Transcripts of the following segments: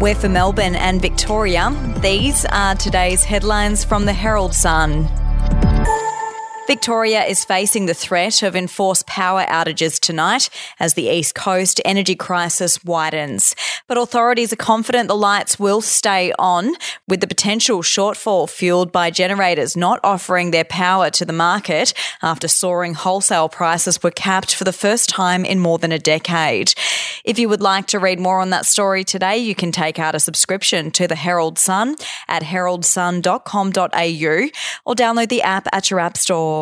We're for Melbourne and Victoria. These are today's headlines from the Herald Sun. Victoria is facing the threat of enforced power outages tonight as the East Coast energy crisis widens. But authorities are confident the lights will stay on, with the potential shortfall fuelled by generators not offering their power to the market after soaring wholesale prices were capped for the first time in more than a decade. If you would like to read more on that story today, you can take out a subscription to the Herald Sun at heraldsun.com.au or download the app at your app store.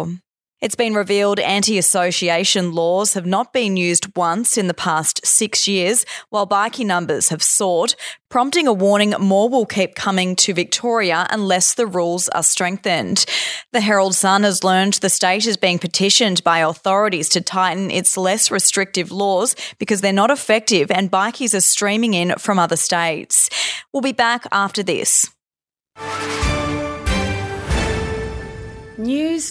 It's been revealed anti-association laws have not been used once in the past 6 years, while bikie numbers have soared, prompting a warning more will keep coming to Victoria unless the rules are strengthened. The Herald Sun has learned the state is being petitioned by authorities to tighten its less restrictive laws because they're not effective and bikies are streaming in from other states. We'll be back after this. News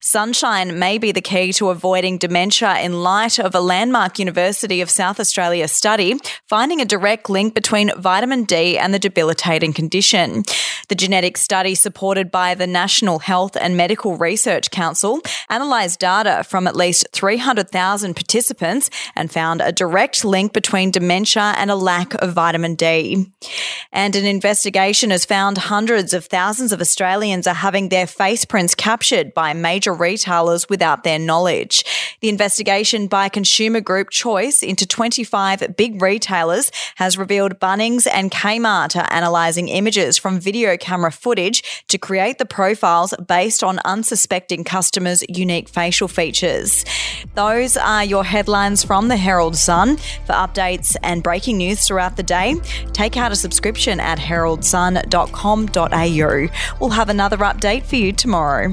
Sunshine may be the key to avoiding dementia in light of a landmark University of South Australia study finding a direct link between vitamin D and the debilitating condition. The genetic study, supported by the National Health and Medical Research Council, analysed data from at least 300,000 participants and found a direct link between dementia and a lack of vitamin D. And an investigation has found hundreds of thousands of Australians are having their face prints captured by major retailers without their knowledge. The investigation by consumer group Choice into 25 big retailers has revealed Bunnings and Kmart are analysing images from video camera footage to create the profiles based on unsuspecting customers' unique facial features. Those are your headlines from the Herald Sun. For updates and breaking news throughout the day, take out a subscription at heraldsun.com.au. We'll have another update for you tomorrow.